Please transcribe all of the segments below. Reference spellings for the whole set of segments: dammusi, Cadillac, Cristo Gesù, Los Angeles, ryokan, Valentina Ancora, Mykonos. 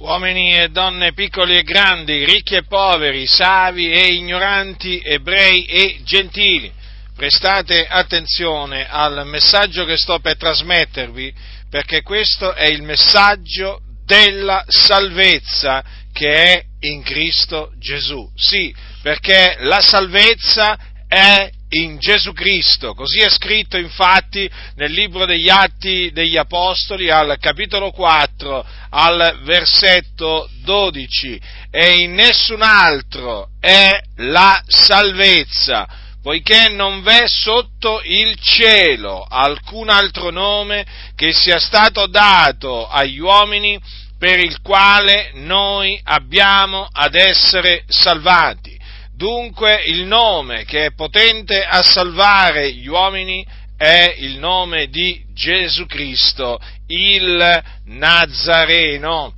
Uomini e donne, piccoli e grandi, ricchi e poveri, savi e ignoranti, ebrei e gentili, prestate attenzione al messaggio che sto per trasmettervi, perché questo è il messaggio della salvezza che è in Cristo Gesù. Sì, perché la salvezza è in Gesù Cristo, così è scritto infatti nel libro degli Atti degli Apostoli al capitolo 4 al versetto 12, e in nessun altro è la salvezza, poiché non v'è sotto il cielo alcun altro nome che sia stato dato agli uomini per il quale noi abbiamo ad essere salvati. Dunque il nome che è potente a salvare gli uomini è il nome di Gesù Cristo, il Nazareno,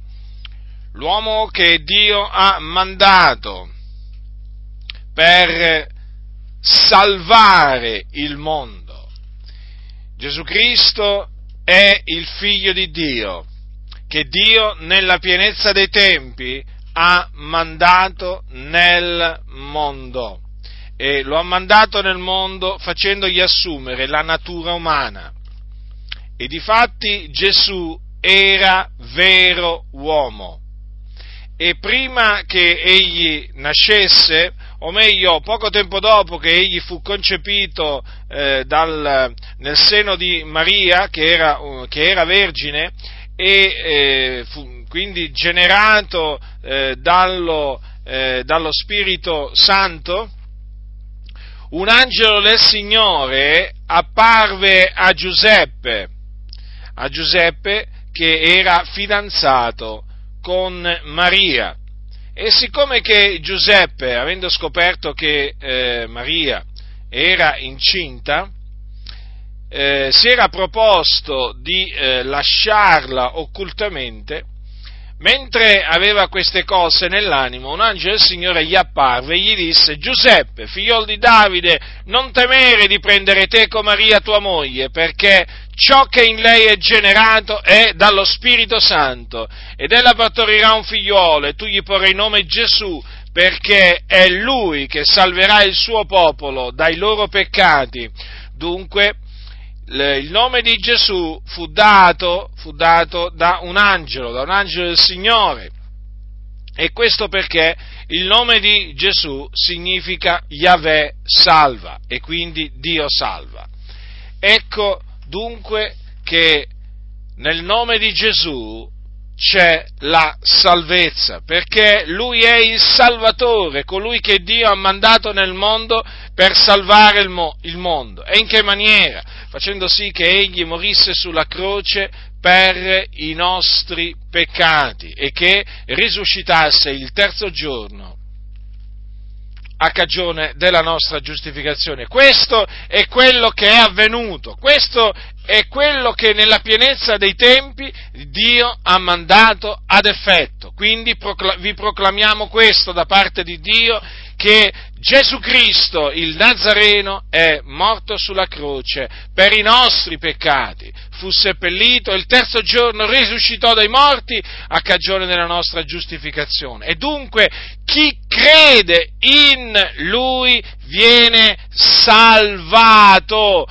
l'uomo che Dio ha mandato per salvare il mondo. Gesù Cristo è il Figlio di Dio, che Dio nella pienezza dei tempi ha mandato nel mondo, e lo ha mandato nel mondo facendogli assumere la natura umana. E difatti Gesù era vero uomo, e prima che egli nascesse, o meglio poco tempo dopo che egli fu concepito nel seno di Maria, che era vergine, e fu quindi generato dallo Spirito Santo, un angelo del Signore apparve a Giuseppe che era fidanzato con Maria. E siccome che Giuseppe, avendo scoperto che Maria era incinta, si era proposto di lasciarla occultamente, mentre aveva queste cose nell'animo, un angelo del Signore gli apparve e gli disse: Giuseppe, figliol di Davide, non temere di prendere te con Maria tua moglie, perché ciò che in lei è generato è dallo Spirito Santo, ed ella partorirà un figliuolo, e tu gli porrai nome Gesù, perché è lui che salverà il suo popolo dai loro peccati. Dunque, il nome di Gesù fu dato da un angelo del Signore, e questo perché il nome di Gesù significa Yahweh salva, e quindi Dio salva. Ecco dunque che nel nome di Gesù c'è la salvezza, perché Lui è il Salvatore, colui che Dio ha mandato nel mondo per salvare il mondo. E in che maniera? Facendo sì che Egli morisse sulla croce per i nostri peccati, e che risuscitasse il terzo giorno a cagione della nostra giustificazione. Questo è quello che è avvenuto, questo è quello che nella pienezza dei tempi Dio ha mandato ad effetto. Quindi vi proclamiamo questo da parte di Dio, che Gesù Cristo, il Nazareno, è morto sulla croce per i nostri peccati, fu seppellito, il terzo giorno risuscitò dai morti a cagione della nostra giustificazione. E dunque chi crede in Lui viene salvato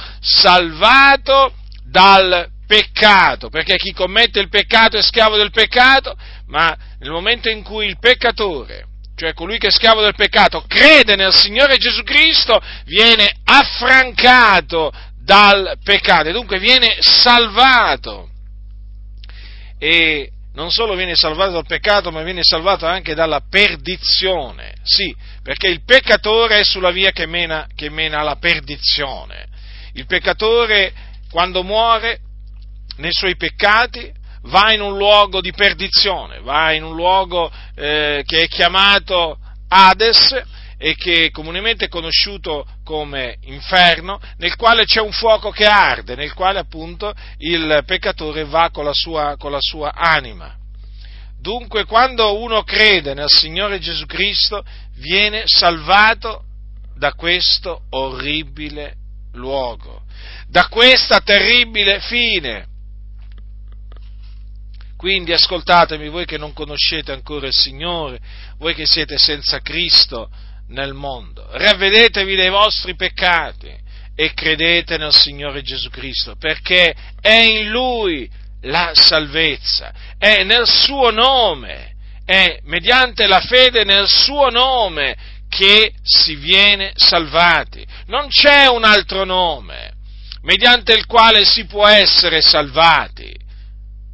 dal peccato, perché chi commette il peccato è schiavo del peccato, ma nel momento in cui il peccatore, cioè colui che è schiavo del peccato, crede nel Signore Gesù Cristo, viene affrancato dal peccato, e dunque viene salvato. E non solo viene salvato dal peccato, ma viene salvato anche dalla perdizione. Sì, perché il peccatore è sulla via che mena alla perdizione. Il peccatore, quando muore nei suoi peccati, va in un luogo di perdizione, va in un luogo che è chiamato Hades, e che è comunemente conosciuto come inferno, nel quale c'è un fuoco che arde, nel quale appunto il peccatore va con la sua anima. Dunque, quando uno crede nel Signore Gesù Cristo, viene salvato da questo orribile luogo, da questa terribile fine. Quindi ascoltatemi, voi che non conoscete ancora il Signore, voi che siete senza Cristo nel mondo, ravvedetevi dei vostri peccati e credete nel Signore Gesù Cristo, perché è in Lui la salvezza, è nel Suo nome, è mediante la fede nel Suo nome che si viene salvati. Non c'è un altro nome mediante il quale si può essere salvati,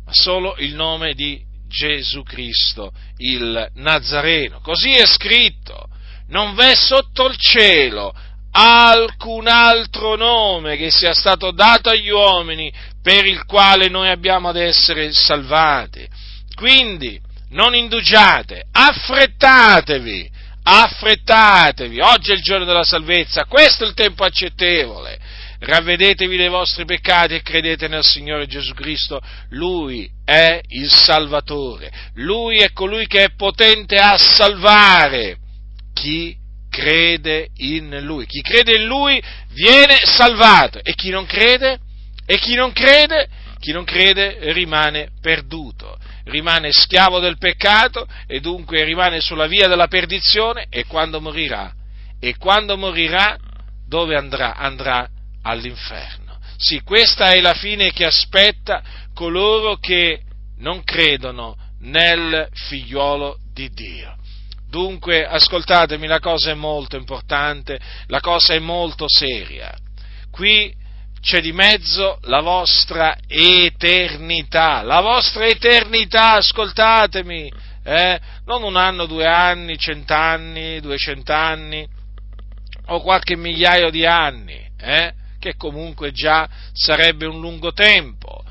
ma solo il nome di Gesù Cristo, il Nazareno. Così è scritto: non v'è sotto il cielo alcun altro nome che sia stato dato agli uomini per il quale noi abbiamo ad essere salvati. Quindi non indugiate, affrettatevi, oggi è il giorno della salvezza, questo è il tempo accettevole. Ravvedetevi dei vostri peccati e credete nel Signore Gesù Cristo, Lui è il Salvatore, Lui è colui che è potente a salvare chi crede in Lui. Chi crede in Lui viene salvato, e chi non crede? Chi non crede rimane perduto, rimane schiavo del peccato e dunque rimane sulla via della perdizione, e quando morirà dove andrà? Andrà all'inferno. Sì, questa è la fine che aspetta coloro che non credono nel figliolo di Dio. Dunque, ascoltatemi, la cosa è molto importante, la cosa è molto seria. Qui c'è di mezzo la vostra eternità, ascoltatemi, non 1 anno, 2 anni, 100 anni, 200 anni o qualche migliaio di anni, che comunque già sarebbe un lungo tempo,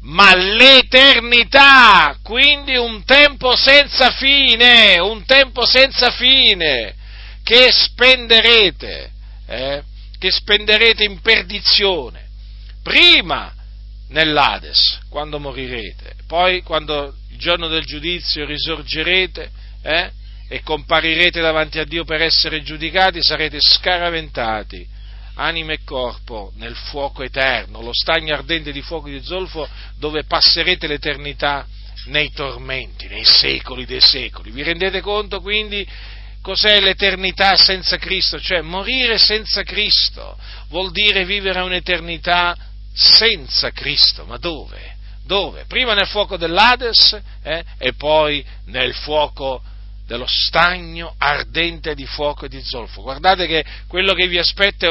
ma l'eternità, quindi un tempo senza fine, che spenderete in perdizione, prima nell'Ades, quando morirete, poi quando il giorno del giudizio risorgerete, e comparirete davanti a Dio per essere giudicati, sarete scaraventati, anima e corpo, nel fuoco eterno, lo stagno ardente di fuoco e di zolfo, dove passerete l'eternità nei tormenti, nei secoli dei secoli. Vi rendete conto quindi cos'è l'eternità senza Cristo? Cioè, morire senza Cristo vuol dire vivere un'eternità senza Cristo. Ma dove? Prima nel fuoco dell'Ades, e poi nel fuoco dello stagno ardente di fuoco e di zolfo. Guardate che quello che vi aspetta è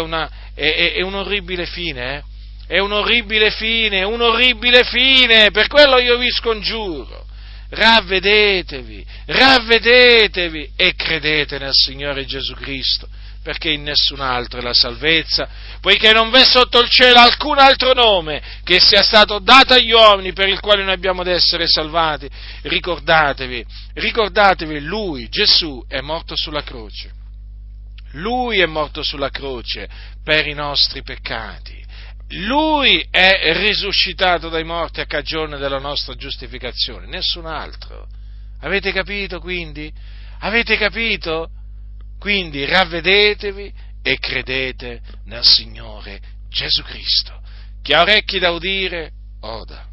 un'orribile fine, È un'orribile fine, per quello io vi scongiuro. Ravvedetevi e credete nel Signore Gesù Cristo, perché in nessun altro è la salvezza, poiché non v'è sotto il cielo alcun altro nome che sia stato dato agli uomini per il quale noi abbiamo ad essere salvati. Ricordatevi, Lui, Gesù, è morto sulla croce. Lui è morto sulla croce per i nostri peccati. Lui è risuscitato dai morti a cagione della nostra giustificazione, nessun altro. Avete capito quindi? Quindi ravvedetevi e credete nel Signore Gesù Cristo. Chi ha orecchi da udire, oda.